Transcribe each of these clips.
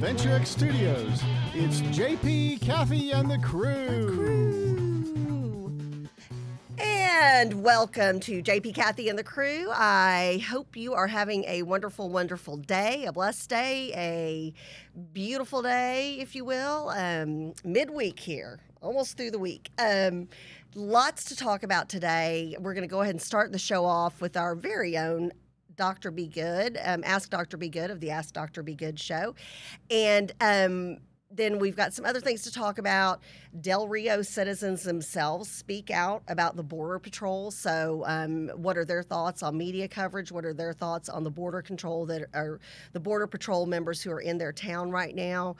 VentureX Studios. It's JP, Kathy, and the crew. And welcome to JP, Kathy, and the crew. I hope you are having a wonderful, wonderful day, a blessed day, a beautiful day, if you will. Midweek here, almost through the week. Lots to talk about today. We're going to go ahead and start the show off with our very own Dr. B Good, Ask Dr. B Good of the Ask Dr. B Good show. And then we've got some other things to talk about. Del Rio citizens themselves speak out about the Border Patrol. So what are their thoughts on media coverage? What are their thoughts on the border control that are the Border Patrol members who are in their town right now?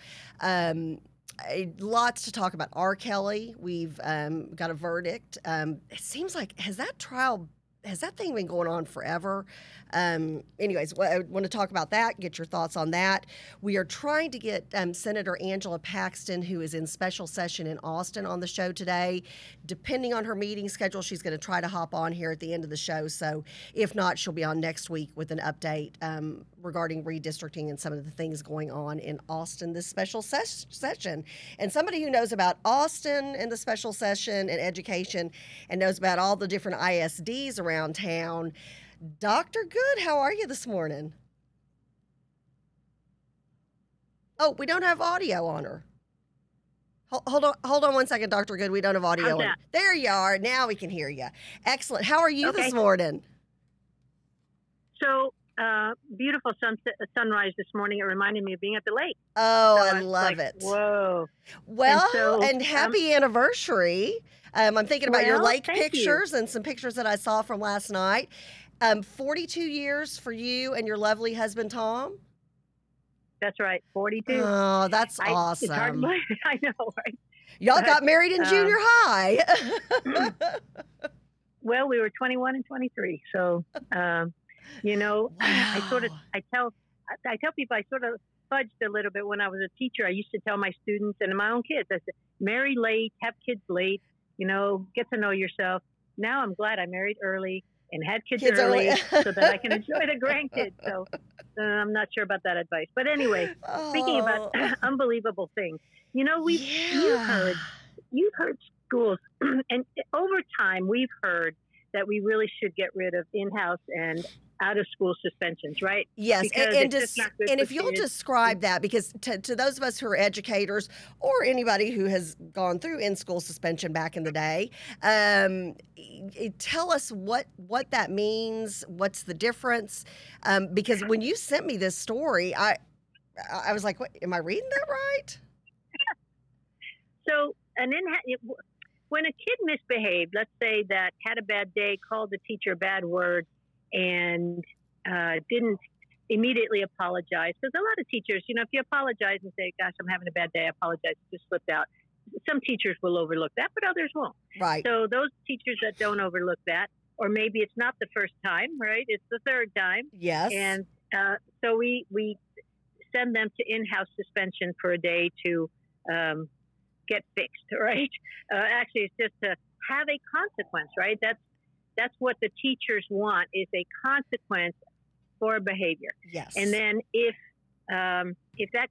Lots to talk about. R. Kelly, we've got a verdict. It seems like, has that thing been going on forever? Anyways, I want to talk about that, get your thoughts on that. We are trying to get Senator Angela Paxton, who is in special session in Austin, on the show today. Depending on her meeting schedule, she's going to try to hop on here at the end of the show. So if not, she'll be on next week with an update regarding redistricting and some of the things going on in Austin this special session. And somebody who knows about Austin and the special session and education and knows about all the different ISDs around town. Dr. Good, how are you this morning? Oh, we don't have audio on her. Hold on one second, Dr. Good. We don't have audio on her. There you are. Now we can hear you. Excellent. How are you this morning? So beautiful sunrise this morning. It reminded me of being at the lake. Oh, so I love it. Whoa. Well, and happy anniversary. I'm thinking about your lake pictures and some pictures that I saw from last night. 42 years for you and your lovely husband, Tom. That's right, 42. Oh, that's awesome. It's hard to believe. I know, right? Y'all got married in junior high. Well, we were 21 and 23, so you know, wow. I tell people I sort of fudged a little bit when I was a teacher. I used to tell my students and my own kids, I said, marry late, have kids late. You know, get to know yourself. Now I'm glad I married early and had kids early so that I can enjoy the grandkids. So I'm not sure about that advice. But anyway, speaking about unbelievable things, you know, you've heard schools, and over time we've heard that we really should get rid of in-house and out-of-school suspensions, right? Yes, because and if you'll describe that, because to those of us who are educators or anybody who has gone through in-school suspension back in the day, tell us what that means, what's the difference? Because when you sent me this story, I was like, what, am I reading that right? So, when a kid misbehaved, let's say that had a bad day, called the teacher a bad word, and didn't immediately apologize. Because a lot of teachers, you know, if you apologize and say, gosh, I'm having a bad day, I apologize, it just slipped out. Some teachers will overlook that, but others won't. Right. So those teachers that don't overlook that, or maybe it's not the first time, right? It's the third time. Yes. And so we send them to in-house suspension for a day to get fixed, right? Actually, it's just to have a consequence, right? That's what the teachers want, is a consequence for behavior. Yes. And then if that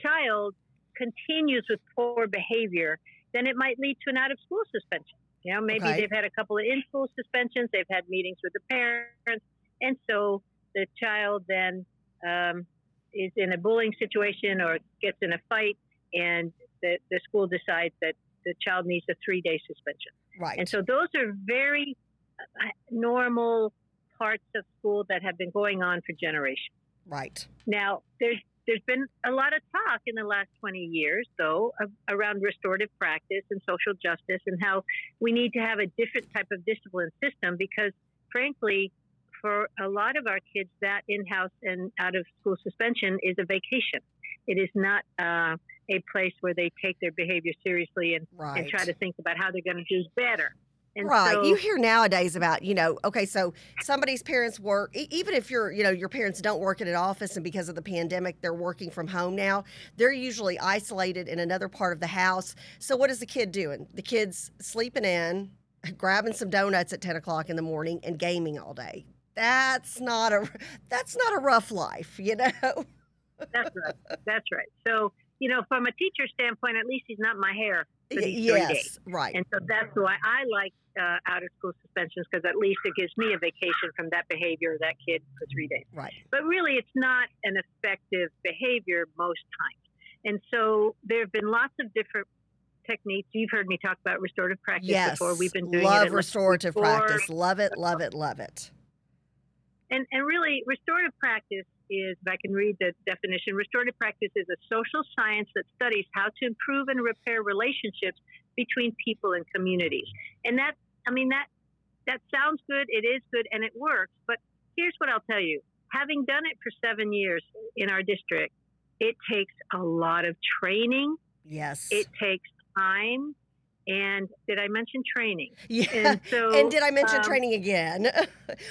child continues with poor behavior, then it might lead to an out-of-school suspension. You know, maybe they've had a couple of in-school suspensions, they've had meetings with the parents, and so the child then is in a bullying situation or gets in a fight, and the school decides that the child needs a 3-day suspension. Right. And so those are very normal parts of school that have been going on for generations. Right. Now, there's been a lot of talk in the last 20 years, though, around restorative practice and social justice and how we need to have a different type of discipline system because, frankly, for a lot of our kids, that in-house and out-of-school suspension is a vacation. It is not a place where they take their behavior seriously and try to think about how they're going to do better. And so, you hear nowadays about, you know, okay, so somebody's parents work, even if you're, you know, your parents don't work in an office and because of the pandemic, they're working from home now, they're usually isolated in another part of the house. So what is the kid doing? The kid's sleeping in, grabbing some donuts at 10 o'clock in the morning and gaming all day. That's not a rough life, you know? That's right. That's right. So, you know, from a teacher standpoint, at least he's not my hair for these 3 days. Right. And so that's why I like out-of-school suspensions, because at least it gives me a vacation from that behavior of that kid for 3 days. Right. But really, it's not an effective behavior most times. And so there have been lots of different techniques. You've heard me talk about restorative practice before. We've been doing it. Love restorative practice. Love it, love it, love it. And really, restorative practice is, if I can read the definition, restorative practice is a social science that studies how to improve and repair relationships between people and communities. And that, I mean, that sounds good, it is good, and it works. But here's what I'll tell you. Having done it for 7 years in our district, it takes a lot of training. Yes. It takes time. And did I mention training? Yeah. And, did I mention training again?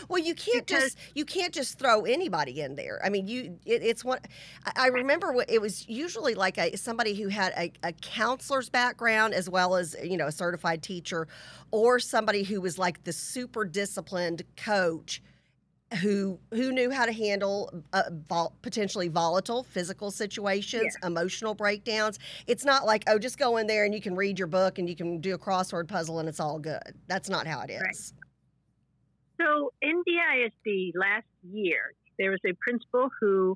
Well, you can't just throw anybody in there. I mean, it's one. I remember it was usually like somebody who had a counselor's background as well as, you know, a certified teacher, or somebody who was like the super disciplined coach who knew how to handle potentially volatile physical situations, emotional breakdowns. It's not like, oh, just go in there and you can read your book and you can do a crossword puzzle and it's all good. That's not how it is. Right. So in DISD last year, there was a principal who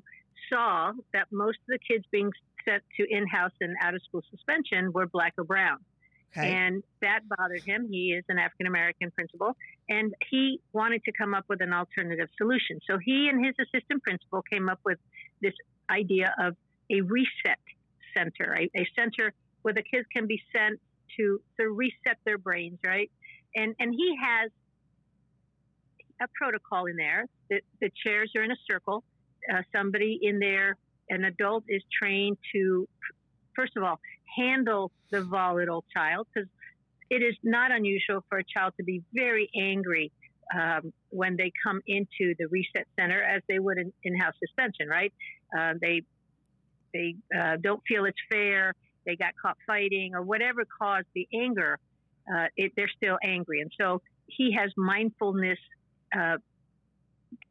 saw that most of the kids being sent to in-house and out-of-school suspension were black or brown. Okay. And that bothered him. He is an African-American principal, and he wanted to come up with an alternative solution. So he and his assistant principal came up with this idea of a reset center, a center where the kids can be sent to reset their brains, right? And he has a protocol in there. The chairs are in a circle. Somebody in there, an adult, is trained to, first of all, handle the volatile child, because it is not unusual for a child to be very angry when they come into the reset center, as they would in in-house suspension, right? They don't feel it's fair. They got caught fighting, or whatever caused the anger. They're still angry, and so he has mindfulness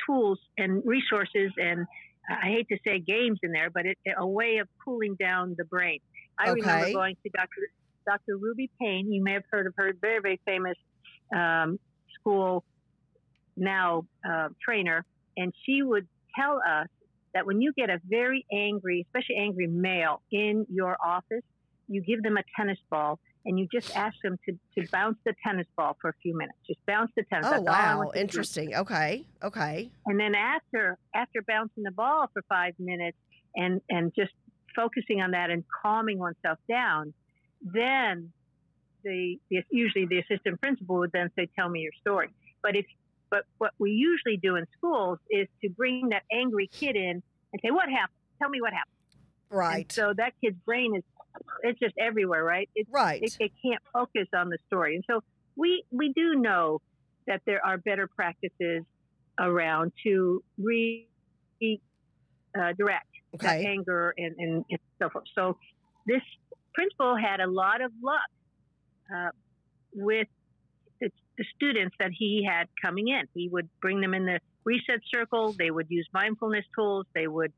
tools and resources, and I hate to say games in there, but a way of cooling down the brain. I remember going to Dr. Ruby Payne. You may have heard of her, very, very famous school now trainer. And she would tell us that when you get a very angry, especially angry male in your office, you give them a tennis ball and you just ask them to bounce the tennis ball for a few minutes. Just bounce the tennis ball. Oh, wow. Interesting. Okay. And then after bouncing the ball for 5 minutes and just focusing on that and calming oneself down, then usually the assistant principal would then say, tell me your story. But what we usually do in schools is to bring that angry kid in and say, what happened? Tell me what happened. Right. And so that kid's brain it's just everywhere, right? It can't focus on the story. And so we do know that there are better practices around to redirect that anger and so forth. So this principal had a lot of luck with the students that he had coming in. He would bring them in the reset circle. They would use mindfulness tools. They would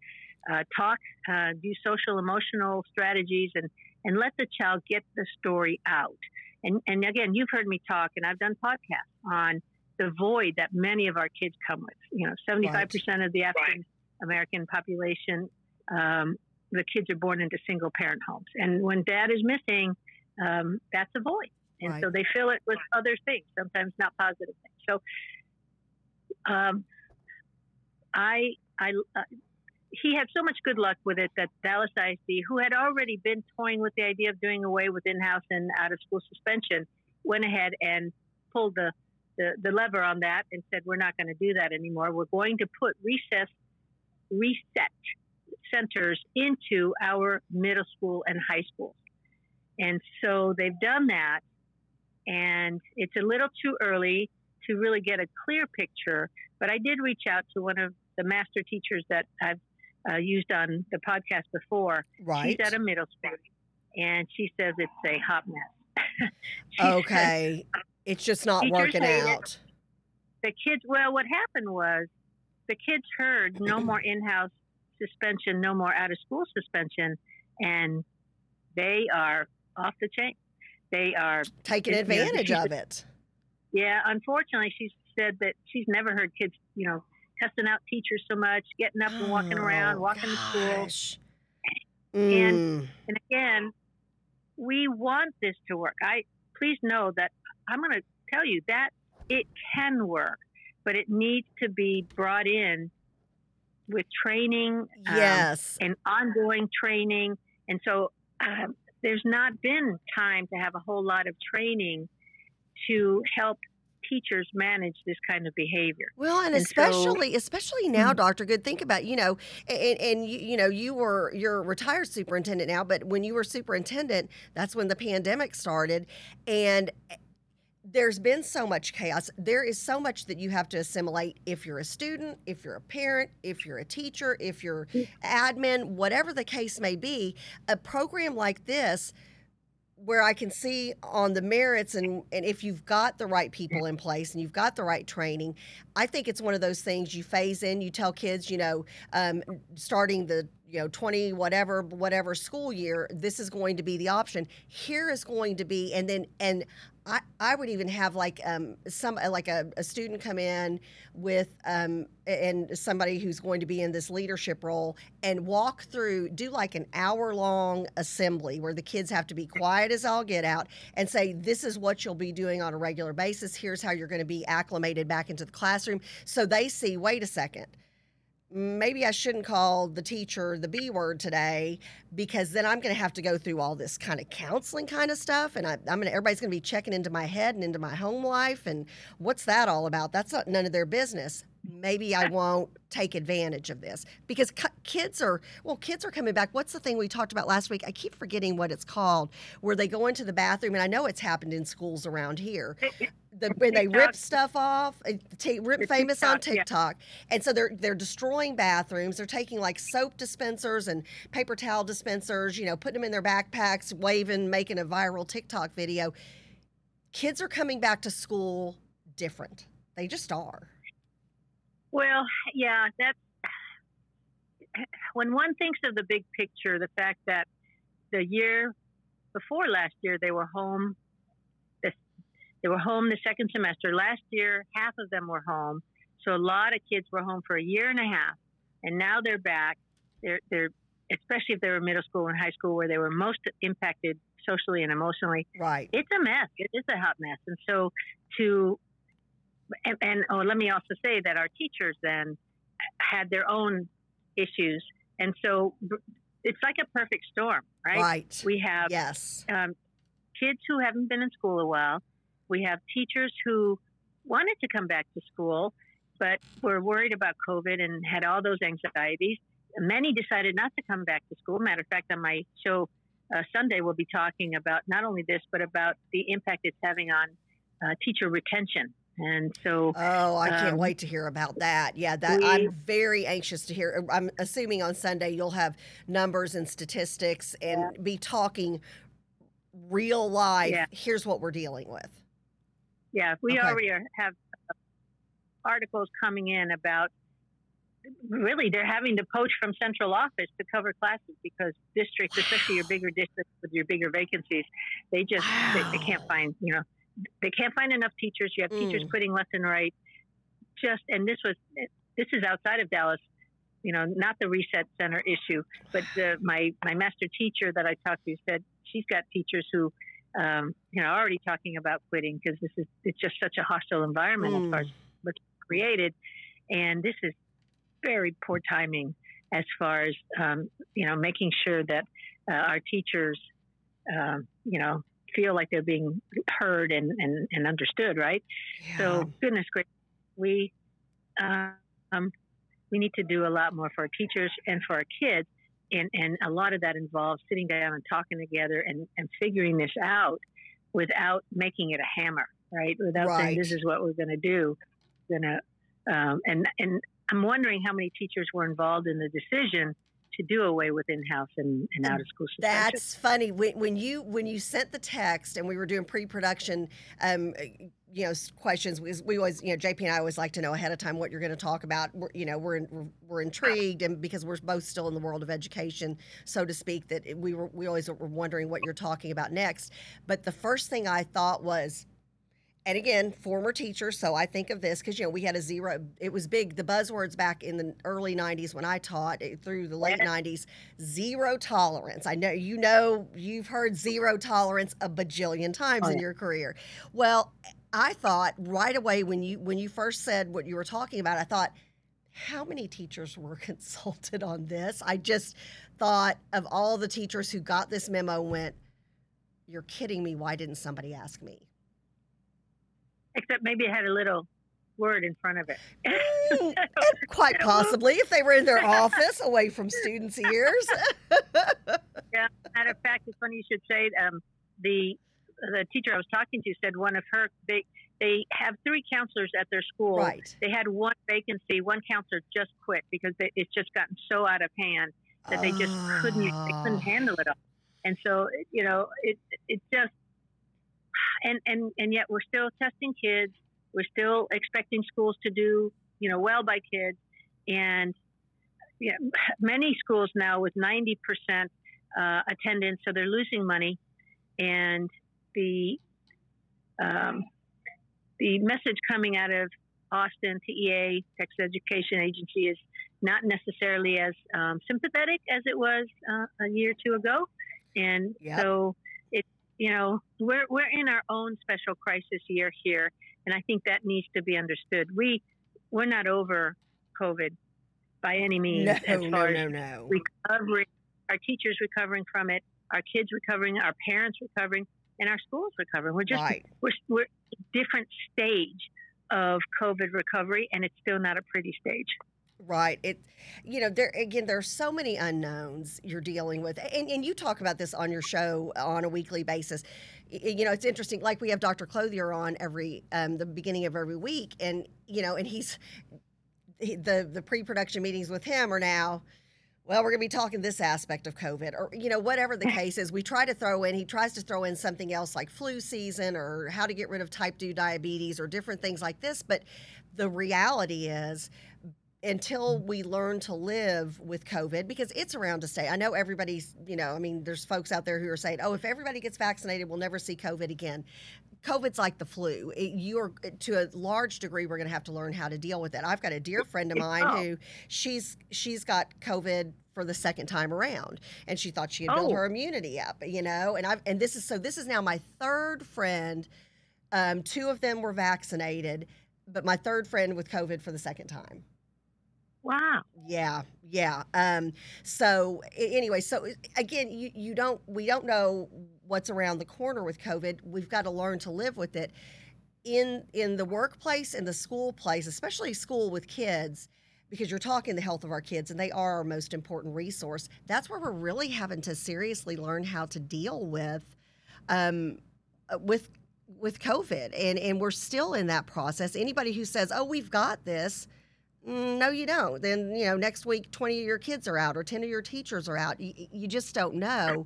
talk, do social emotional strategies, and let the child get the story out. And again, you've heard me talk, and I've done podcasts on the void that many of our kids come with. You know, 75% of the African American population, the kids are born into single-parent homes. And when dad is missing, that's a void. And so they fill it with other things, sometimes not positive things. So he had so much good luck with it that Dallas ISD, who had already been toying with the idea of doing away with in-house and out-of-school suspension, went ahead and pulled the lever on that and said, we're not going to do that anymore. We're going to put reset centers into our middle school and high school. And so they've done that, and it's a little too early to really get a clear picture, but I did reach out to one of the master teachers that I've used on the podcast before. Right. She's at a middle school, and she says it's a hot mess. Says, it's just not working out. The kids, what happened was the kids heard no more in-house suspension, no more out-of-school suspension, and they are off the chain. They are taking advantage of it. Yeah, unfortunately, she's said that she's never heard kids, you know, testing out teachers so much, getting up and walking around, walking to school. And again, we want this to work. Please know that I'm going to tell you that it can work, but it needs to be brought in with training, and ongoing training. And so there's not been time to have a whole lot of training to help teachers manage this kind of behavior. Well, and especially now, Dr. Good, think about, you know, and you know, you're a retired superintendent now, but when you were superintendent, that's when the pandemic started, and there's been so much chaos. There is so much that you have to assimilate if you're a student, if you're a parent, if you're a teacher, if you're admin, whatever the case may be. A program like this, where I can see on the merits and if you've got the right people in place and you've got the right training, I think it's one of those things you phase in. You tell kids, you know, starting the 20 whatever school year, this is going to be the option. Here is going to be, and I would even have a student come in with and somebody who's going to be in this leadership role and walk through, do like an hour-long assembly where the kids have to be quiet as all get out and say, this is what you'll be doing on a regular basis. Here's how you're going to be acclimated back into the classroom. So they see, wait a second, maybe I shouldn't call the teacher the B word today, because then I'm going to have to go through all this kind of counseling kind of stuff. And everybody's going to be checking into my head and into my home life. And what's that all about? That's not none of their business. Maybe I won't take advantage of this, because kids are coming back. What's the thing we talked about last week? I keep forgetting what it's called, where they go into the bathroom, and I know it's happened in schools around here. When they rip stuff off, rip famous on TikTok. Yeah. And so they're destroying bathrooms. They're taking like soap dispensers and paper towel dispensers, you know, putting them in their backpacks, waving, making a viral TikTok video. Kids are coming back to school different. They just are. Well, yeah, that's when one thinks of the big picture, the fact that the year before last year, they were home the second semester. Last year, half of them were home. So a lot of kids were home for a year and a half. And now they're back. They're especially if they were middle school and high school, where they were most impacted socially and emotionally. Right. It's a mess. It is a hot mess. And so let me also say that our teachers then had their own issues. And so it's like a perfect storm, right? Right. We have kids who haven't been in school a while. We have teachers who wanted to come back to school, but were worried about COVID and had all those anxieties. Many decided not to come back to school. Matter of fact, on my show Sunday, we'll be talking about not only this, but about the impact it's having on teacher retention. And so, I can't wait to hear about that. Yeah, I'm very anxious to hear. I'm assuming on Sunday you'll have numbers and statistics and be talking real life. Yeah. Here's what we're dealing with. Yeah, we already have articles coming in about really they're having to poach from central office to cover classes because districts, especially your bigger districts with your bigger vacancies, they just they can't find, you know. They can't find enough teachers. You have teachers quitting left and right. This is outside of Dallas, you know, not the reset center issue, but my master teacher that I talked to said she's got teachers who, you know, are already talking about quitting because it's just such a hostile environment as far as what's created, and this is very poor timing as far as you know, making sure that our teachers, you know, feel like they're being heard and understood, right? Yeah. So, goodness gracious, we need to do a lot more for our teachers and for our kids, and a lot of that involves sitting down and talking together and figuring this out without making it a hammer, right? Without saying this is what we're going to do. And I'm wondering how many teachers were involved in the decision to do away with in-house and out-of-school suspension. That's funny. When you sent the text and we were doing pre-production, you know, questions. We always, you know, JP and I always like to know ahead of time what you're going to talk about. We're intrigued, and because we're both still in the world of education, so to speak, that we always were wondering what you're talking about next. But the first thing I thought was, and again, former teacher, so I think of this because, you know, we had a zero. It was big. The buzzwords back in the early 90s when I taught through the late 90s, zero tolerance. I know, you know, you've heard zero tolerance a bajillion times in your career. Well, I thought right away when you first said what you were talking about, I thought, how many teachers were consulted on this? I just thought of all the teachers who got this memo went, you're kidding me. Why didn't somebody ask me? Except maybe it had a little word in front of it. Quite possibly, if they were in their office, away from students' ears. Yeah, matter of fact, it's funny you should say. The teacher I was talking to said one of her big. They have three counselors at their school. Right. They had one vacancy. One counselor just quit because it's just gotten so out of hand that they just couldn't handle it all. And so, you know, it just. And yet we're still testing kids. We're still expecting schools to do, you know, well by kids. And yeah, many schools now with 90% attendance, so they're losing money. And the message coming out of Austin, TEA, Texas Education Agency, is not necessarily as sympathetic as it was a year or two ago. And so. You know, we're in our own special crisis year here, and I think that needs to be understood. We're not over COVID by any means. No. Recovering, our teachers recovering from it, our kids recovering, our parents recovering, and our schools recovering. We're just we're a different stage of COVID recovery, and it's still not a pretty stage. Right. It, you know, there are so many unknowns you're dealing with. And you talk about this on your show on a weekly basis. You know, it's interesting. Like, we have Dr. Clothier on every the beginning of every week. And, you know, and the pre-production meetings with him are now, well, we're going to be talking this aspect of COVID, or, you know, whatever the case is. We try to throw in, he tries to throw in something else like flu season or how to get rid of type 2 diabetes or different things like this. But the reality is, until we learn to live with COVID, because it's around to stay. I know everybody's, you know, I mean, there's folks out there who are saying, oh, if everybody gets vaccinated, we'll never see COVID again. COVID's like the flu. You're, to a large degree, we're going to have to learn how to deal with it. I've got a dear friend of mine who she's got COVID for the second time around, and she thought she had built her immunity up, you know, and this is now my third friend. Two of them were vaccinated, but my third friend with COVID for the second time. Wow. Yeah. So anyway, so again, we don't know what's around the corner with COVID. We've got to learn to live with it in the workplace, in the school place, especially school with kids, because you're talking the health of our kids, and they are our most important resource. That's where we're really having to seriously learn how to deal with COVID, and we're still in that process. Anybody who says, "Oh, we've got this," no, you don't. Then, you know, next week, 20 of your kids are out or 10 of your teachers are out. You just don't know.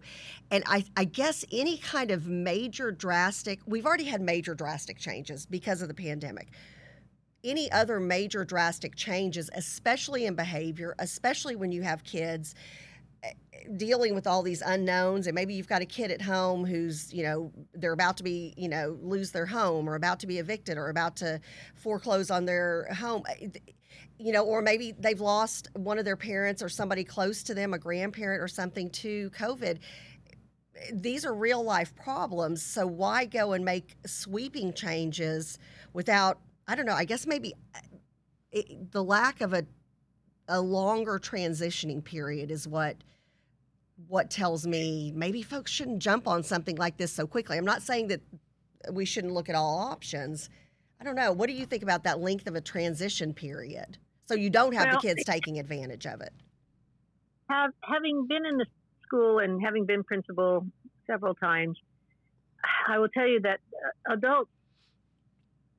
And I guess any kind of we've already had major drastic changes because of the pandemic. Any other major drastic changes, especially in behavior, especially when you have kids dealing with all these unknowns, and maybe you've got a kid at home who's, you know, they're about to be, you know, lose their home or about to be evicted or about to foreclose on their home. You know, or maybe they've lost one of their parents or somebody close to them, a grandparent or something, to COVID. These are real life problems. So why go and make sweeping changes without, I don't know, I guess maybe the lack of a longer transitioning period is what tells me maybe folks shouldn't jump on something like this so quickly. I'm not saying that we shouldn't look at all options. I don't know. What do you think about that length of a transition period, so you don't have the kids taking advantage of it? Having been in the school and having been principal several times, I will tell you that adults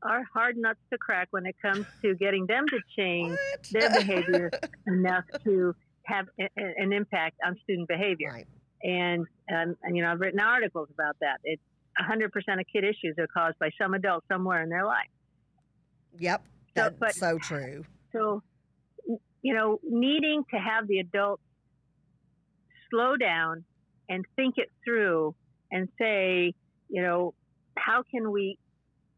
are hard nuts to crack when it comes to getting them to change their behavior enough to have an impact on student behavior. Right. And you know, I've written articles about that. It's 100% of kid issues are caused by some adult somewhere in their life. Yep, that's so true. So, you know, needing to have the adults slow down and think it through and say, you know, how can we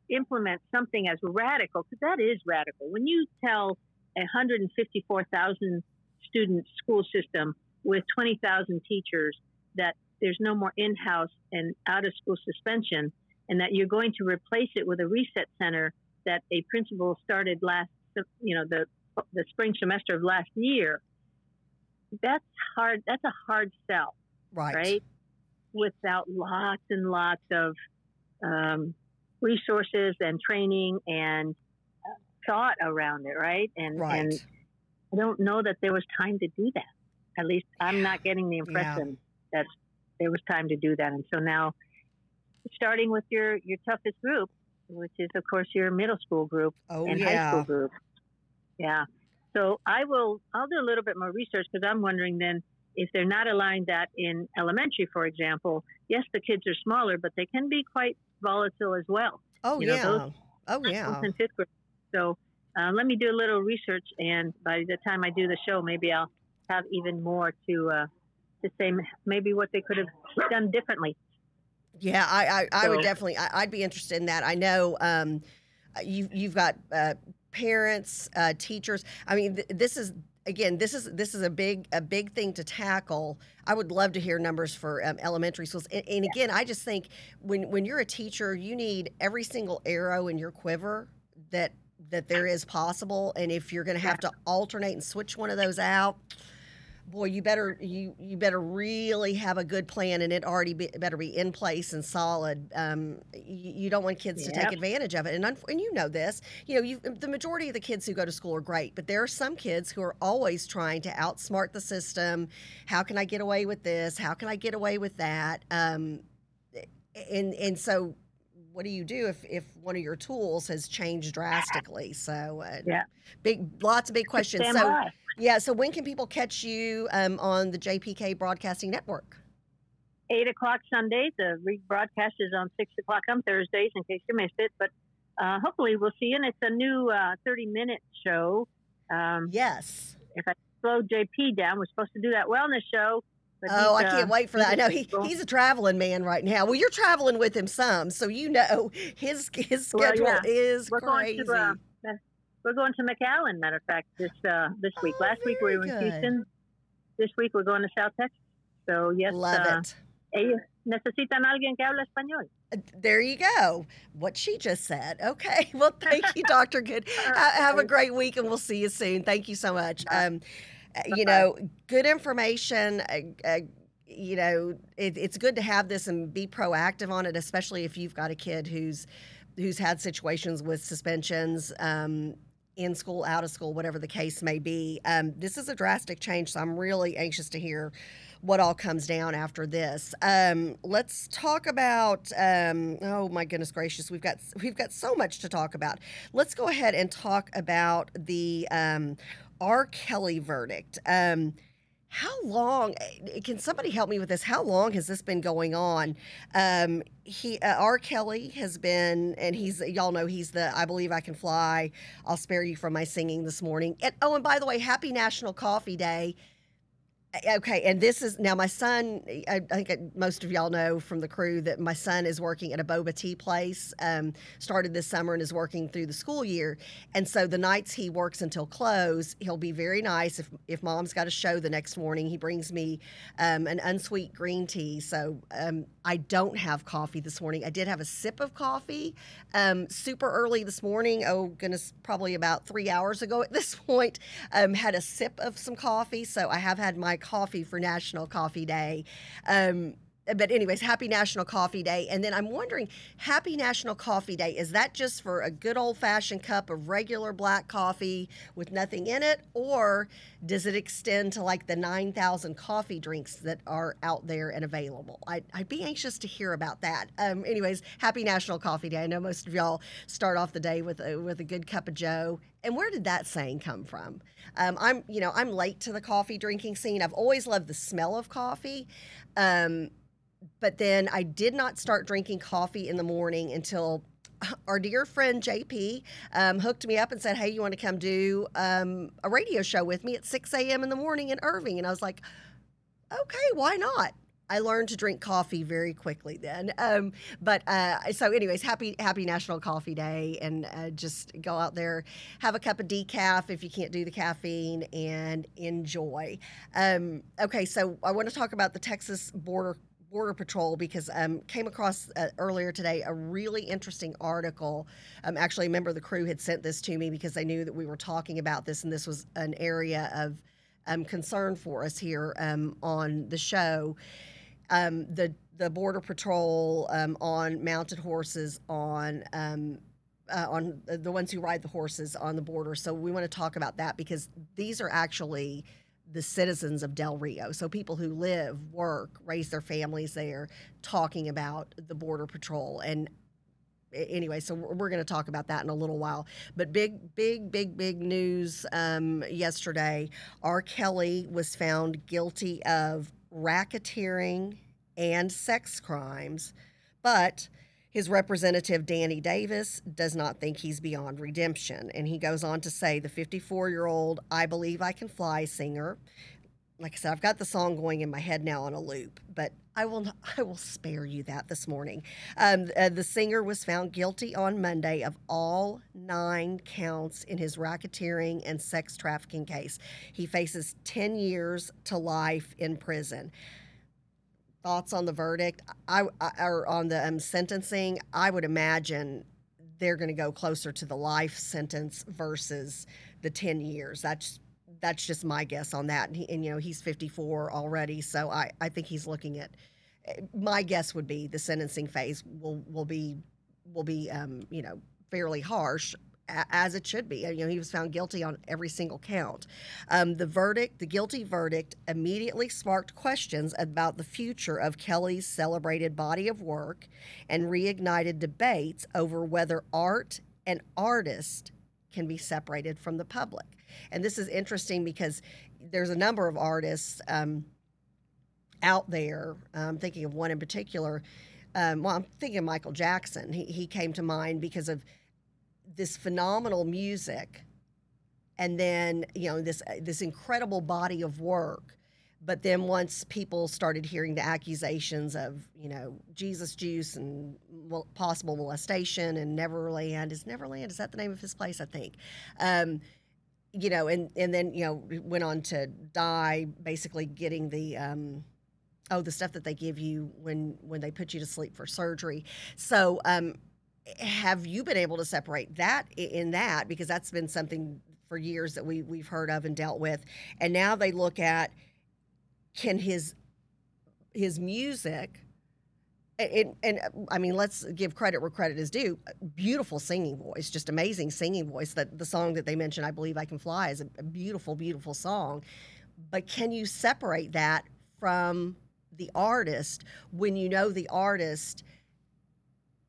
implement something as radical? Because that is radical. When you tell 154,000 student school system with 20,000 teachers that there's no more in-house and out-of-school suspension, and that you're going to replace it with a reset center that a principal started last, you know, the spring semester of last year. That's hard. That's a hard sell, right? Without lots and lots of resources and training and thought around it, right? And I don't know that there was time to do that. At least I'm not getting the impression that there was time to do that. And so now, starting with your toughest group, which is, of course, your middle school group and high school group. Yeah. So I'll do a little bit more research, because I'm wondering then if they're not allowing that in elementary, for example. Yes, the kids are smaller, but they can be quite volatile as well. In fifth grade. So let me do a little research, and by the time I do the show, maybe I'll have even more to say maybe what they could have done differently. Yeah, I would definitely. I'd be interested in that. I know you've got parents, teachers. I mean, this is a big thing to tackle. I would love to hear numbers for elementary schools. And again, I just think when you're a teacher, you need every single arrow in your quiver that there is possible. And if you're going to have to alternate and switch one of those out, boy, you better really have a good plan, and it better be in place and solid. You don't want kids to take advantage of it, and you know this. You know, the majority of the kids who go to school are great, but there are some kids who are always trying to outsmart the system. How can I get away with this? How can I get away with that? And so, what do you do if one of your tools has changed drastically? So, lots of big questions. So when can people catch you on the JPK Broadcasting Network? 8 o'clock Sunday. The rebroadcast is on 6 o'clock on Thursdays, in case you missed it. But hopefully we'll see you. And it's a new 30-minute show. Yes. If I slow JP down, we're supposed to do that wellness show. But I can't wait for that. I know he's a traveling man right now. Well, you're traveling with him some, so you know his schedule is crazy. We're going to McAllen, matter of fact, this week. Last week we were in Houston. This week we're going to South Texas. So, yes. Love it. Ellos necesitan alguien que habla español. There you go. What she just said. Okay. Well, thank you, Dr. Good. Have a great week, and we'll see you soon. Thank you so much. You know, good information. You know, it's good to have this and be proactive on it, especially if you've got a kid who's had situations with suspensions, in school, out of school, whatever the case may be. This is a drastic change, so I'm really anxious to hear what all comes down after this. Let's talk about, oh my goodness gracious, we've got so much to talk about. Let's go ahead and talk about the R. Kelly verdict. How long, can somebody help me with this? How long has this been going on? R. Kelly has been, and y'all know he's the I Believe I Can Fly. I'll spare you from my singing this morning. And by the way, happy National Coffee Day. Okay, and this is, now my son, I think most of y'all know from the crew that my son is working at a boba tea place, started this summer and is working through the school year. And so the nights he works until close, he'll be very nice. If mom's got a show the next morning, he brings me an unsweet green tea. So I don't have coffee this morning. I did have a sip of coffee super early this morning. Oh, goodness, probably about 3 hours ago at this point. Had a sip of some coffee, so I have had my coffee for National Coffee Day. But anyways, happy National Coffee Day. And then I'm wondering, happy National Coffee Day, is that just for a good old-fashioned cup of regular black coffee with nothing in it, or does it extend to like the 9,000 coffee drinks that are out there and available? I'd be anxious to hear about that. Anyways, happy National Coffee Day. I know most of y'all start off the day with a good cup of joe. And where did that saying come from? I'm late to the coffee drinking scene. I've always loved the smell of coffee. But then I did not start drinking coffee in the morning until our dear friend JP hooked me up and said, hey, you want to come do a radio show with me at 6 a.m. in the morning in Irving? And I was like, okay, why not? I learned to drink coffee very quickly then. So anyways, happy National Coffee Day, and just go out there, have a cup of decaf if you can't do the caffeine, and enjoy. Okay, so I want to talk about the Texas Border Patrol, because came across earlier today a really interesting article. Actually, a member of the crew had sent this to me because they knew that we were talking about this, and this was an area of concern for us here on the show. The Border Patrol on mounted horses, on the ones who ride the horses on the border. So we want to talk about that, because these are actually the citizens of Del Rio. So people who live, work, raise their families there, talking about the Border Patrol. And anyway, so we're going to talk about that in a little while. But big news yesterday. R. Kelly was found guilty of racketeering and sex crimes, but his representative, Danny Davis, does not think he's beyond redemption. And he goes on to say the 54-year-old I Believe I Can Fly singer, like I said, I've got the song going in my head now on a loop, but I will spare you that this morning. The singer was found guilty on Monday of all 9 counts in his racketeering and sex trafficking case. He faces 10 years to life in prison. Thoughts on the verdict, or on the sentencing? I would imagine they're going to go closer to the life sentence versus the 10 years. That's just my guess on that. And you know, he's 54 already, so I think he's looking at, my guess would be the sentencing phase will be you know, fairly harsh, as it should be. You know, he was found guilty on every single count. The guilty verdict immediately sparked questions about the future of Kelly's celebrated body of work and reignited debates over whether art and artist can be separated from the public. And this is interesting because there's a number of artists out there. I'm thinking of one in particular. I'm thinking of Michael Jackson. He came to mind because of this phenomenal music, and then, you know, this incredible body of work. But then once people started hearing the accusations of, you know, Jesus juice and possible molestation and Neverland. Is that the name of his place? I think. You know, and then, you know, went on to die basically getting the stuff that they give you when they put you to sleep for surgery. So have you been able to separate that in that? Because that's been something for years that we've heard of and dealt with. And now they look at, can his music, and I mean, let's give credit where credit is due. Beautiful singing voice, just amazing singing voice. That the song that they mentioned, I Believe I Can Fly, is a beautiful, beautiful song. But can you separate that from the artist when you know the artist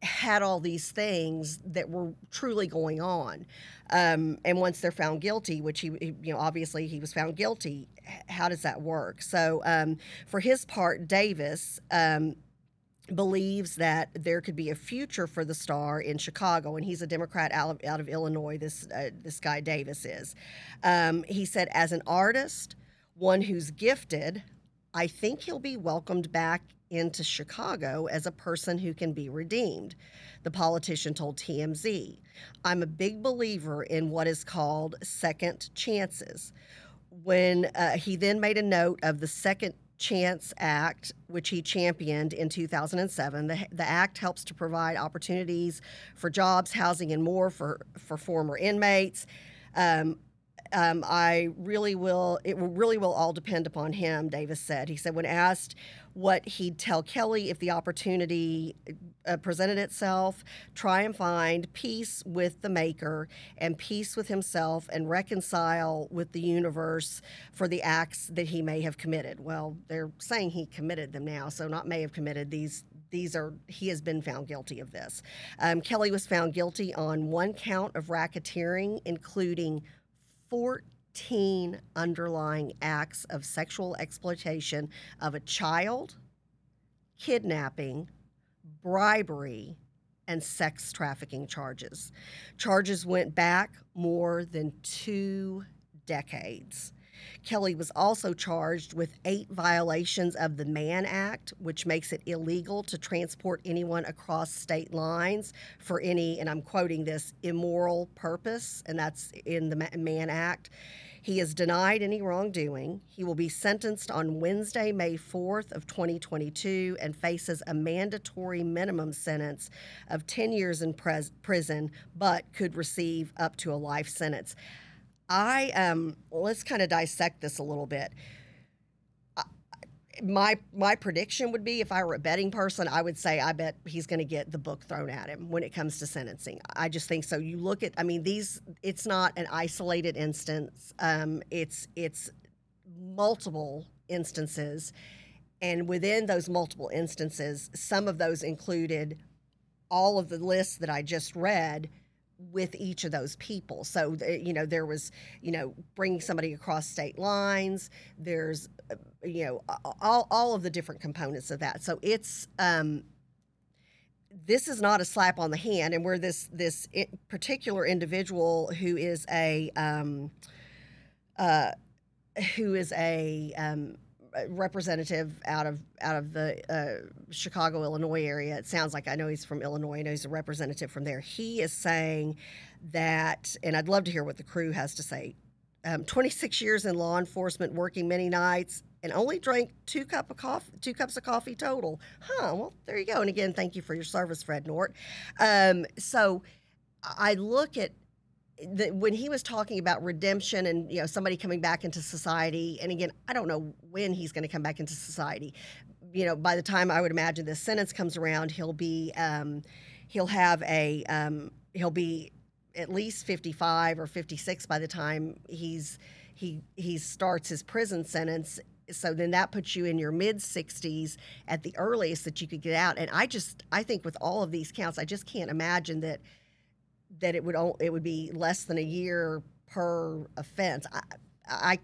had all these things that were truly going on? And once they're found guilty, which you know, obviously he was found guilty, how does that work? So for his part, Davis believes that there could be a future for the star in Chicago, and he's a Democrat out of Illinois, this guy Davis is. He said, as an artist, one who's gifted, I think he'll be welcomed back into Chicago as a person who can be redeemed, the politician told TMZ. I'm a big believer in what is called second chances. When he then made a note of the Second Chance Act, which he championed in 2007. The act helps to provide opportunities for jobs, housing, and more for former inmates. It really will all depend upon him, Davis said. He said when asked what he'd tell Kelly if the opportunity presented itself, try and find peace with the maker and peace with himself and reconcile with the universe for the acts that he may have committed. Well, they're saying he committed them now, so not may have committed these. He has been found guilty of this. Kelly was found guilty on 1 count of racketeering, including 14 underlying acts of sexual exploitation of a child, kidnapping, bribery, and sex trafficking charges. Charges went back more than 2 decades. Kelly was also charged with 8 violations of the Mann Act, which makes it illegal to transport anyone across state lines for any, and I'm quoting this, immoral purpose, and that's in the Mann Act. He is denied any wrongdoing. He will be sentenced on Wednesday, May 4th of 2022, and faces a mandatory minimum sentence of 10 years in prison, but could receive up to a life sentence. Let's kind of dissect this a little bit. My prediction would be, if I were a betting person, I would say I bet he's going to get the book thrown at him when it comes to sentencing. I just think so. You look at, I mean, these, it's not an isolated instance. It's multiple instances, and within those multiple instances, some of those included all of the lists that I just read with each of those people. So, you know, there was, you know, bringing somebody across state lines. There's, you know, all of the different components of that. So it's, this is not a slap on the hand. And where this particular individual who is a representative out of the Chicago, Illinois area. It sounds like, I know he's from Illinois. I know he's a representative from there. He is saying that, and I'd love to hear what the crew has to say, 26 years in law enforcement, working many nights, and only drank 2 cups of coffee total. Well, there you go. And again, thank you for your service, Fred Nort. So I look at, when he was talking about redemption and, you know, somebody coming back into society, and again, I don't know when he's going to come back into society. You know, by the time I would imagine this sentence comes around, he'll be at least 55 or 56 by the time he starts his prison sentence. So then that puts you in your mid-60s at the earliest that you could get out. And I think with all of these counts, I just can't imagine that it would be less than a year per offense. I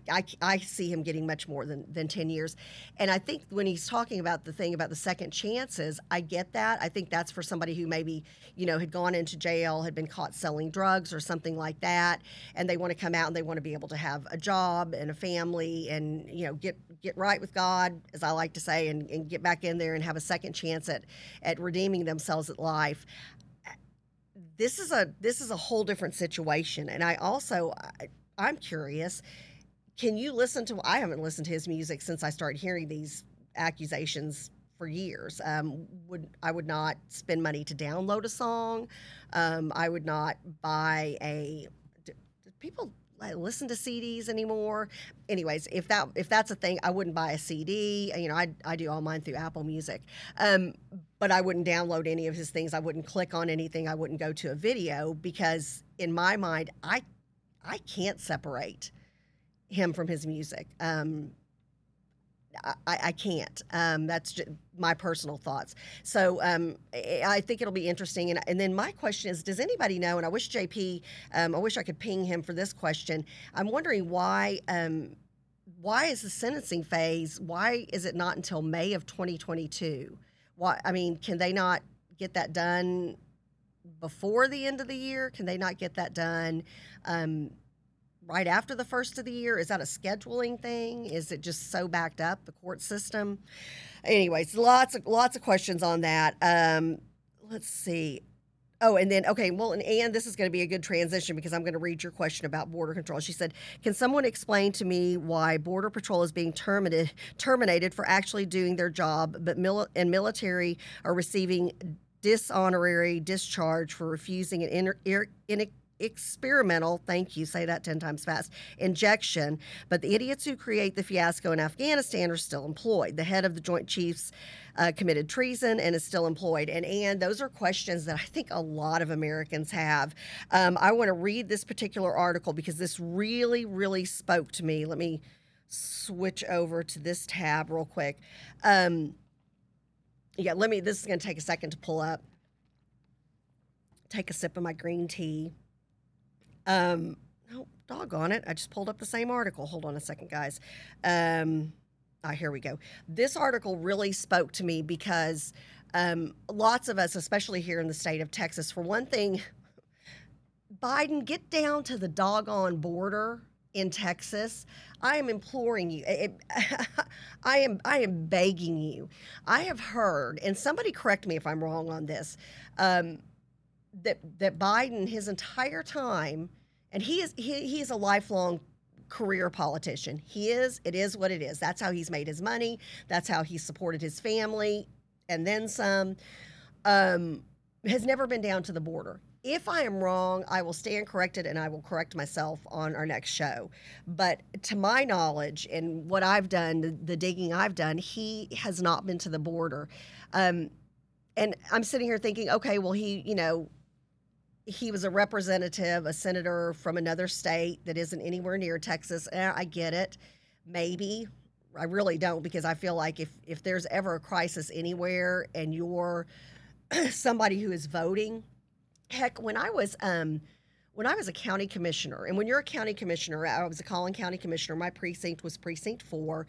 see him getting much more than 10 years. And I think when he's talking about the thing about the second chances, I get that. I think that's for somebody who maybe, you know, had gone into jail, had been caught selling drugs or something like that, and they want to come out and they want to be able to have a job and a family and, you know, get right with God, as I like to say, and get back in there and have a second chance at redeeming themselves at life. This is a whole different situation. And I also, I'm curious, can you listen to, I haven't listened to his music since I started hearing these accusations for years. I would not spend money to download a song. I would not buy do people listen to CDs anymore? Anyways, if that's a thing, I wouldn't buy a CD. You know, I do all mine through Apple Music. But I wouldn't download any of his things. I wouldn't click on anything. I wouldn't go to a video, because in my mind, I can't separate him from his music. I can't. That's just my personal thoughts. So I think it'll be interesting. And then my question is, does anybody know, and I wish JP, I wish I could ping him for this question. I'm wondering why is the sentencing phase, why is it not until May of 2022? Why, I mean, can they not get that done before the end of the year? Can they not get that done right after the first of the year? Is that a scheduling thing? Is it just so backed up, the court system? Anyways, lots of questions on that. Let's see. Oh, and then, okay, well, and this is going to be a good transition, because I'm going to read your question about border control. She said, can someone explain to me why Border Patrol is being terminated for actually doing their job, but military are receiving dishonorary discharge for refusing an experimental, thank you, say that 10 times fast, injection, but the idiots who create the fiasco in Afghanistan are still employed. The head of the Joint Chiefs committed treason and is still employed. And those are questions that I think a lot of Americans have. I want to read this particular article because this really, really spoke to me. Let me switch over to this tab real quick. This is going to take a second to pull up. Take a sip of my green tea. Oh, doggone it. I just pulled up the same article. Hold on a second, guys. Here we go. This article really spoke to me because lots of us, especially here in the state of Texas, for one thing, Biden, get down to the doggone border in Texas. I am imploring you. I am begging you. I have heard, and somebody correct me if I'm wrong on this, that Biden, his entire time, and he is a lifelong career politician. He is. It is what it is. That's how he's made his money. That's how he supported his family, and then some. Has never been down to the border. If I am wrong, I will stand corrected, and I will correct myself on our next show. But to my knowledge, and what I've done, the digging I've done, he has not been to the border. And I'm sitting here thinking, okay, well, he was a representative, a senator from another state that isn't anywhere near Texas. I get it. Maybe. I really don't, because I feel like if there's ever a crisis anywhere and you're somebody who is voting, heck, when I was a county commissioner, and when you're a county commissioner, I was a Collin County commissioner. My precinct was precinct 4.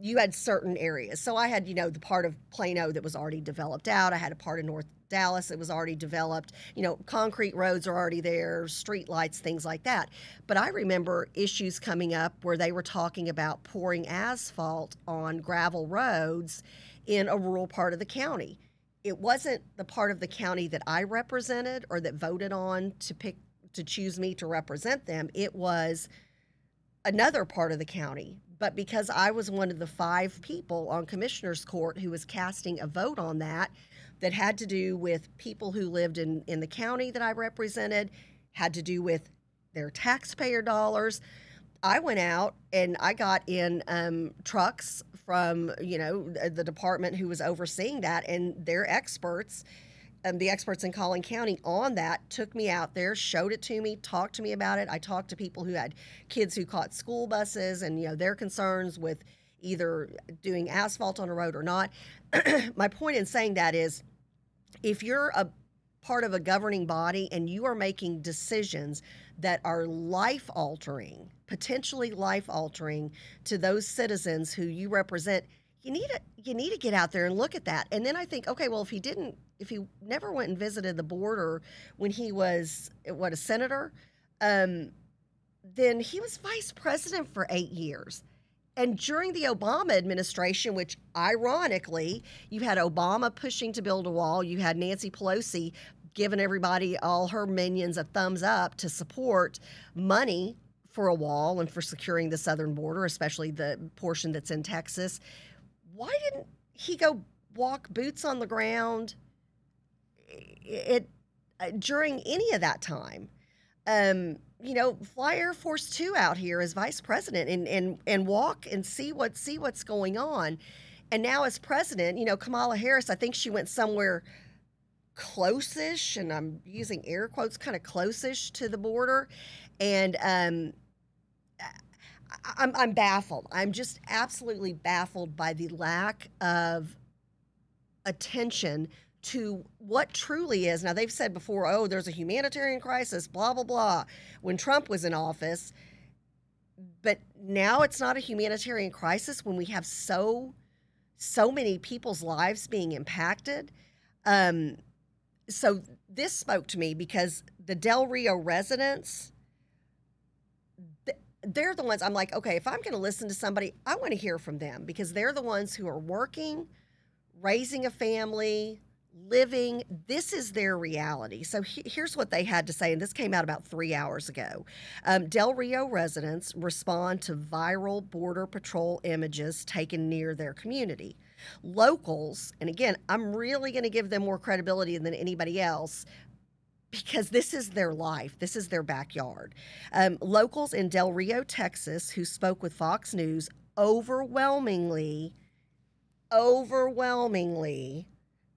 You had certain areas. So I had, the part of Plano that was already developed out. I had a part of North Dallas that was already developed. Concrete roads are already there, street lights, things like that. But I remember issues coming up where they were talking about pouring asphalt on gravel roads in a rural part of the county. It wasn't the part of the county that I represented or that voted on to choose me to represent them. It was another part of the county. But because I was one of the 5 people on Commissioner's Court who was casting a vote on that had to do with people who lived in the county that I represented, had to do with their taxpayer dollars, I went out and I got in trucks from, the department who was overseeing that, and their experts, the experts in Collin County on that, took me out there, showed it to me, talked to me about it. I talked to people who had kids who caught school buses and, their concerns with either doing asphalt on a road or not. My point in saying that is, if you're a part of a governing body and you are making decisions that are life-altering, potentially life-altering to those citizens who you represent, you need to get out there and look at that. And then I think, okay, well, if he never went and visited the border when he was a senator, then he was vice president for 8 years. And during the Obama administration, which ironically, you had Obama pushing to build a wall, you had Nancy Pelosi giving everybody, all her minions, a thumbs up to support money for a wall and for securing the southern border, especially the portion that's in Texas. Why didn't he go walk boots on the ground during any of that time? Fly Air Force 2 out here as vice president and walk and see what's going on. And now as president, Kamala Harris, I think she went somewhere close-ish, and I'm using air quotes, kind of close-ish to the border. And I'm baffled. I'm just absolutely baffled by the lack of attention to what truly is. Now, they've said before, oh, there's a humanitarian crisis, blah, blah, blah, when Trump was in office. But now it's not a humanitarian crisis when we have so many people's lives being impacted. So this spoke to me because the Del Rio residents, they're the ones I'm like, okay, if I'm going to listen to somebody, I want to hear from them, because they're the ones who are working, raising a family, living. This is their reality. So here's what they had to say, and this came out about 3 hours ago. Del Rio residents respond to viral Border Patrol images taken near their community. Locals, and again, I'm really going to give them more credibility than anybody else, because this is their life. This is their backyard. Locals in Del Rio, Texas, who spoke with Fox News, overwhelmingly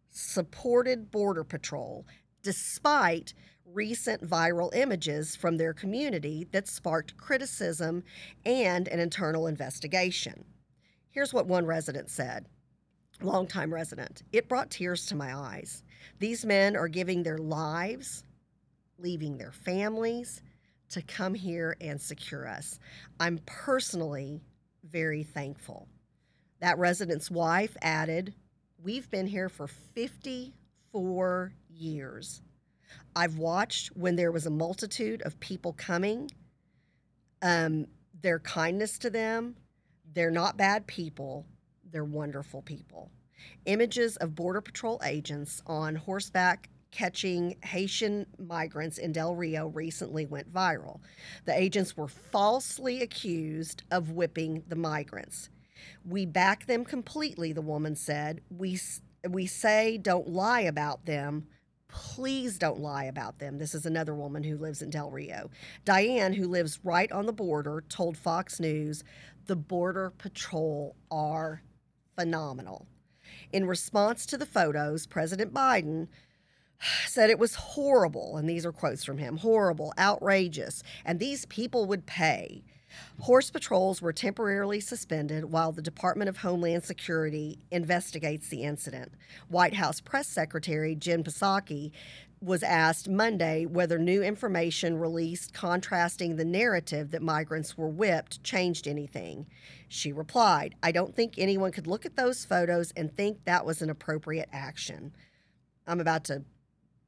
supported Border Patrol, despite recent viral images from their community that sparked criticism and an internal investigation. Here's what one resident said, longtime resident. It brought tears to my eyes. These men are giving their lives, leaving their families to come here and secure us. I'm personally very thankful. That resident's wife added, "We've been here for 54 years. I've watched when there was a multitude of people coming, their kindness to them. They're not bad people. They're wonderful people." Images of Border Patrol agents on horseback catching Haitian migrants in Del Rio recently went viral. The agents were falsely accused of whipping the migrants. "We back them completely," the woman said. We say don't lie about them. Please don't lie about them." This is another woman who lives in Del Rio. Diane, who lives right on the border, told Fox News, "The Border Patrol are phenomenal." In response to the photos, President Biden said it was horrible, and these are quotes from him, "horrible, outrageous, and these people would pay." Horse patrols were temporarily suspended while the Department of Homeland Security investigates the incident. White House Press Secretary Jen Psaki was asked Monday whether new information released contrasting the narrative that migrants were whipped changed anything. She replied, "I don't think anyone could look at those photos and think that was an appropriate action." I'm about to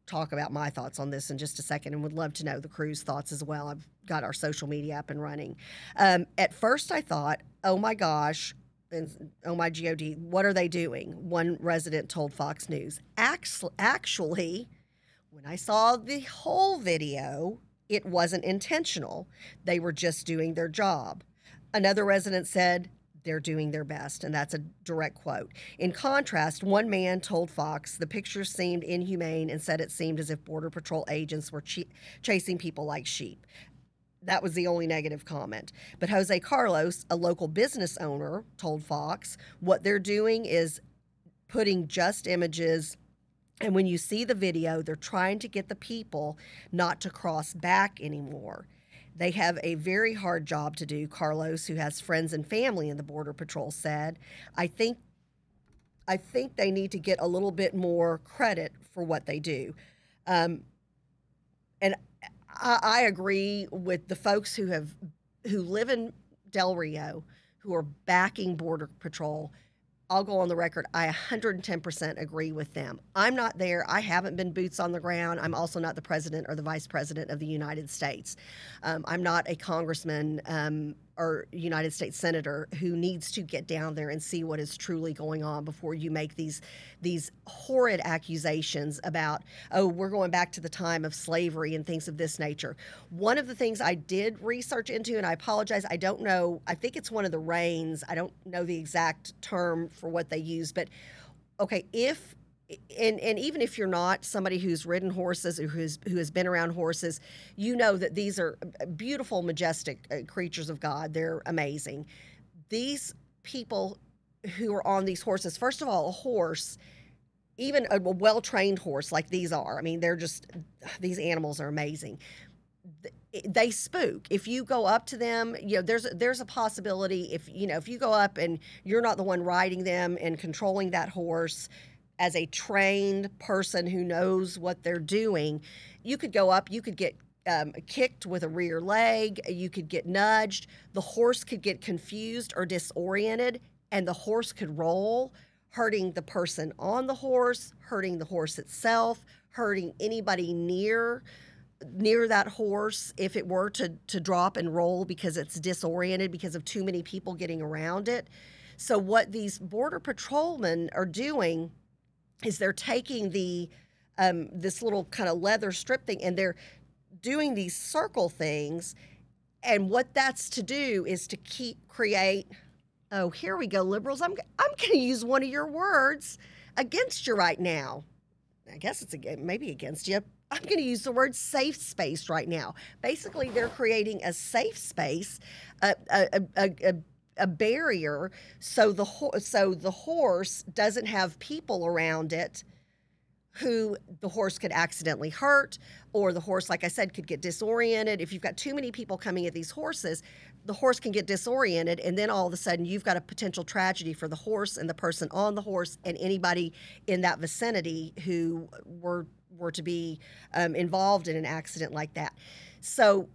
talk about my thoughts on this in just a second and would love to know the crew's thoughts as well. I've got our social media up and running. At first I thought, oh my gosh, and oh my God, what are they doing? One resident told Fox News. Actually, when I saw the whole video, it wasn't intentional. They were just doing their job. Another resident said, "They're doing their best," and that's a direct quote. In contrast, one man told Fox the pictures seemed inhumane and said it seemed as if Border Patrol agents were chasing people like sheep. That was the only negative comment. But Jose Carlos, a local business owner, told Fox, "What they're doing is putting just images, and when you see the video, they're trying to get the people not to cross back anymore. They have a very hard job to do," Carlos, who has friends and family in the Border Patrol, said. I think they need to get a little bit more credit for what they do. And I agree with the folks who live in Del Rio, who are backing Border Patrol. I'll go on the record, I 110% agree with them. I'm not there. I haven't been boots on the ground. I'm also not the president or the vice president of the United States. I'm not a congressman or United States senator who needs to get down there and see what is truly going on before you make these horrid accusations about, oh, we're going back to the time of slavery and things of this nature. One of the things I did research into, and I apologize, I don't know, I think it's one of the reigns, I don't know the exact term for what they use, but okay, if, and even if you're not somebody who's ridden horses or who has been around horses, you know that these are beautiful, majestic creatures of God. They're amazing. These people who are on these horses, first of all, a horse, even a well-trained horse like these are, I mean, they're just, these animals are amazing. They spook. If you go up to them, you know, there's a possibility if you go up and you're not the one riding them and controlling that horse, as a trained person who knows what they're doing, you could go up, you could get kicked with a rear leg, you could get nudged, the horse could get confused or disoriented, and the horse could roll, hurting the person on the horse, hurting the horse itself, hurting anybody near that horse if it were to drop and roll because it's disoriented because of too many people getting around it. So what these border patrolmen are doing is they're taking the this little kind of leather strip thing and they're doing these circle things, and what that's to do is to create, oh, here we go, liberals, I'm going to use one of your words against you right now. I guess it's maybe against you. I'm going to use the word safe space right now. Basically, they're creating a safe space, a barrier, so the horse doesn't have people around it who the horse could accidentally hurt, or the horse, like I said, could get disoriented. If you've got too many people coming at these horses, the horse can get disoriented, and then all of a sudden you've got a potential tragedy for the horse and the person on the horse and anybody in that vicinity who were to be involved in an accident like that. So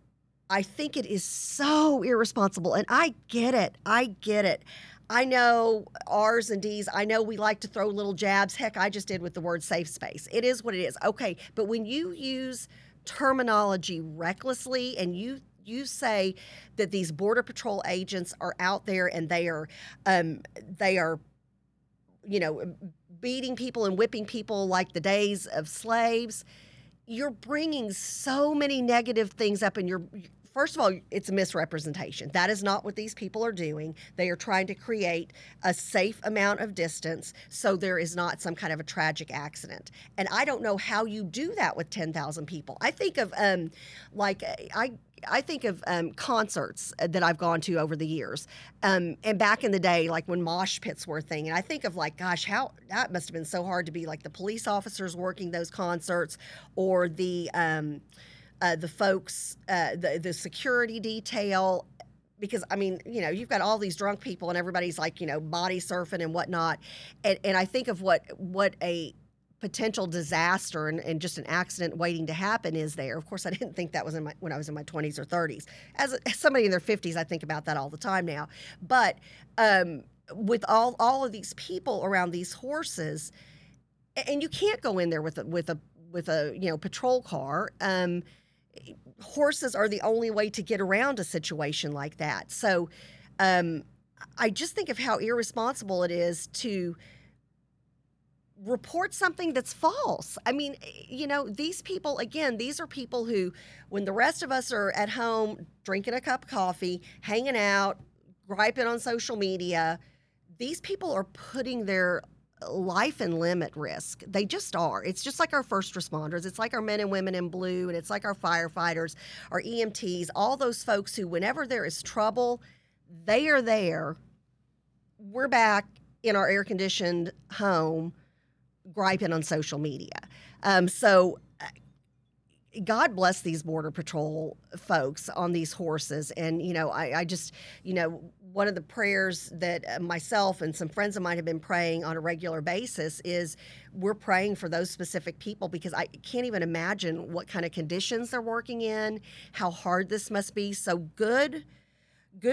I think it is so irresponsible, and I get it. I know R's and D's. I know we like to throw little jabs. Heck, I just did with the word safe space. It is what it is. Okay, but when you use terminology recklessly and you say that these Border Patrol agents are out there and they are, you know, beating people and whipping people like the days of slaves, you're bringing so many negative things up, and you're, first of all, it's a misrepresentation. That is not what these people are doing. They are trying to create a safe amount of distance so there is not some kind of a tragic accident. And I don't know how you do that with 10,000 people. I think of concerts that I've gone to over the years, and back in the day, like when mosh pits were a thing, and I think of like, gosh, how that must have been so hard to be like the police officers working those concerts, or the folks, the security detail, because I mean, you know, you've got all these drunk people and everybody's like, you know, body surfing and whatnot, and I think of what a potential disaster and just an accident waiting to happen is there. Of course, I didn't think that was when I was in my 20s or 30s. As somebody in their 50s, I think about that all the time now. But with all of these people around these horses, and you can't go in there with a you know, patrol car. Horses are the only way to get around a situation like that. So I just think of how irresponsible it is to report something that's false. I mean, you know, these people, again, these are people who, when the rest of us are at home drinking a cup of coffee, hanging out, griping on social media, these people are putting their life and limb at risk. They just are. It's just like our first responders. It's like our men and women in blue, and it's like our firefighters, our EMTs, all those folks who, whenever there is trouble, they are there. We're back in our air-conditioned home griping on social media. So God bless these Border Patrol folks on these horses. And, you know, I just, you know, one of the prayers that myself and some friends of mine have been praying on a regular basis is we're praying for those specific people, because I can't even imagine what kind of conditions they're working in, how hard this must be. So good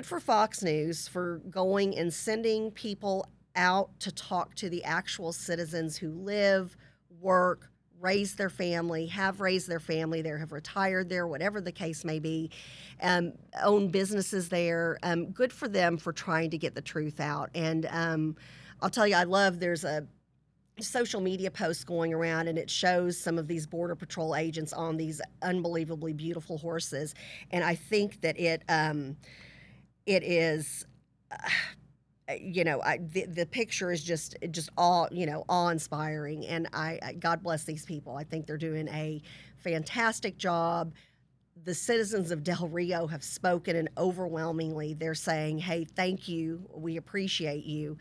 for Fox News for going and sending people out to talk to the actual citizens who live, work, raise their family, have raised their family there, have retired there, whatever the case may be, own businesses there. Good for them for trying to get the truth out. And I'll tell you, I love, there's a social media post going around, and it shows some of these Border Patrol agents on these unbelievably beautiful horses. And I think that it is... you know, the picture is just all, you know, awe-inspiring, and I God bless these people. I think they're doing a fantastic job. The citizens of Del Rio have spoken, and overwhelmingly they're saying, "Hey, thank you. We appreciate you."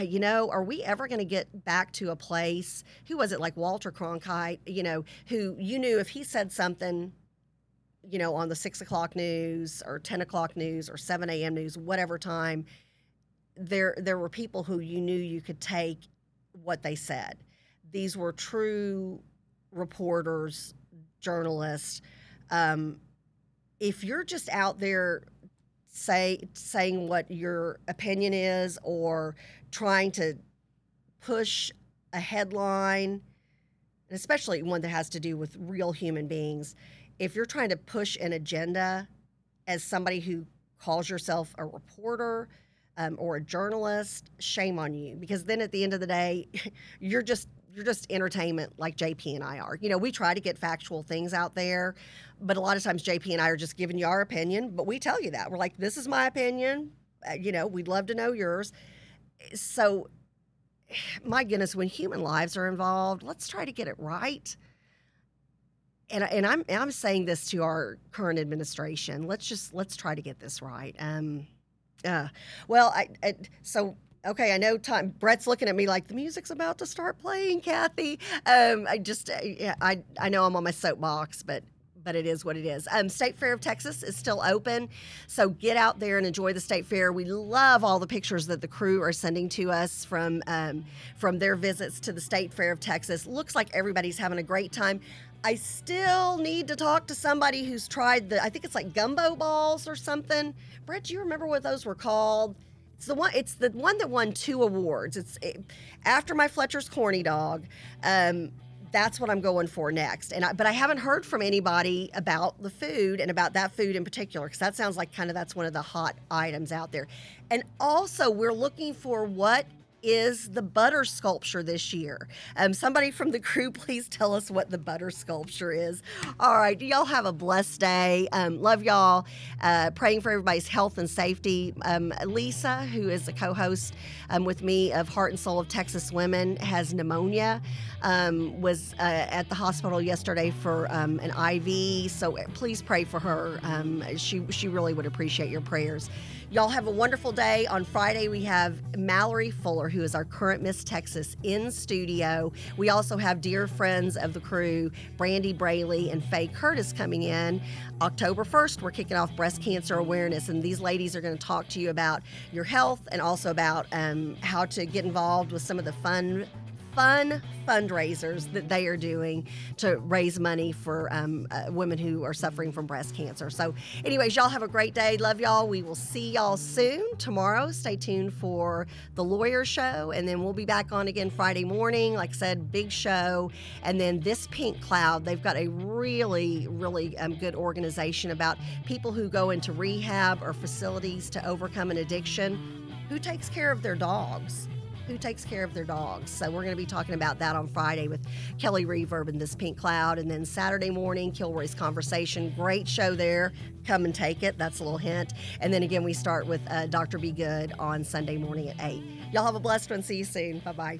You know, are we ever going to get back to a place? Who was it, like Walter Cronkite? You know, who you knew if he said something, you know, on the 6 o'clock news or 10 o'clock news or 7 a.m. news, whatever time, there were people who you knew you could take what they said. These were true reporters, journalists. If you're just out there saying what your opinion is, or trying to push a headline, and especially one that has to do with real human beings. If you're trying to push an agenda as somebody who calls yourself a reporter or a journalist, shame on you. Because then at the end of the day, you're just entertainment, like JP and I are. You know, we try to get factual things out there, but a lot of times JP and I are just giving you our opinion, but we tell you that. We're like, this is my opinion. You know, we'd love to know yours. So, my goodness, when human lives are involved, let's try to get it right. And I'm saying this to our current administration. Let's try to get this right. Okay. I know Tom, Brett's looking at me like the music's about to start playing, Kathy. I know I'm on my soapbox, but it is what it is. State Fair of Texas is still open, so get out there and enjoy the State Fair. We love all the pictures that the crew are sending to us from their visits to the State Fair of Texas. Looks like everybody's having a great time. I still need to talk to somebody who's tried I think it's like gumbo balls or something. Brett, do you remember what those were called? It's the one that won 2 awards. After my Fletcher's Corny Dog. That's what I'm going for next. But I haven't heard from anybody about the food and about that food in particular, because that sounds like that's one of the hot items out there. And also, we're looking for what is the butter sculpture this year. Somebody from the crew, please tell us what the butter sculpture is. All right, y'all have a blessed day. Love y'all. Praying for everybody's health and safety. Lisa, who is a co-host with me of Heart and Soul of Texas Women, has pneumonia, was at the hospital yesterday for an IV, so please pray for her. She really would appreciate your prayers. Y'all have a wonderful day. On Friday, we have Mallory Fuller, who is our current Miss Texas, in studio. We also have dear friends of the crew, Brandy Brayley and Faye Curtis, coming in. October 1st, we're kicking off breast cancer awareness, and these ladies are going to talk to you about your health and also about how to get involved with some of the fun fundraisers that they are doing to raise money for women who are suffering from breast cancer. So anyways, y'all have a great day. Love y'all. We will see y'all soon tomorrow. Stay tuned for The Lawyer Show, and then we'll be back on again Friday morning. Like I said, big show. And then this Pink Cloud, they've got a really, really good organization about people who go into rehab or facilities to overcome an addiction. Who takes care of their dogs? So we're going to be talking about that on Friday with Kelly Reverb and this Pink Cloud. And then Saturday morning, Kilroy's Conversation. Great show there. Come and take it. That's a little hint. And then again, we start with Dr. B Good on Sunday morning at 8. Y'all have a blessed one. See you soon. Bye-bye.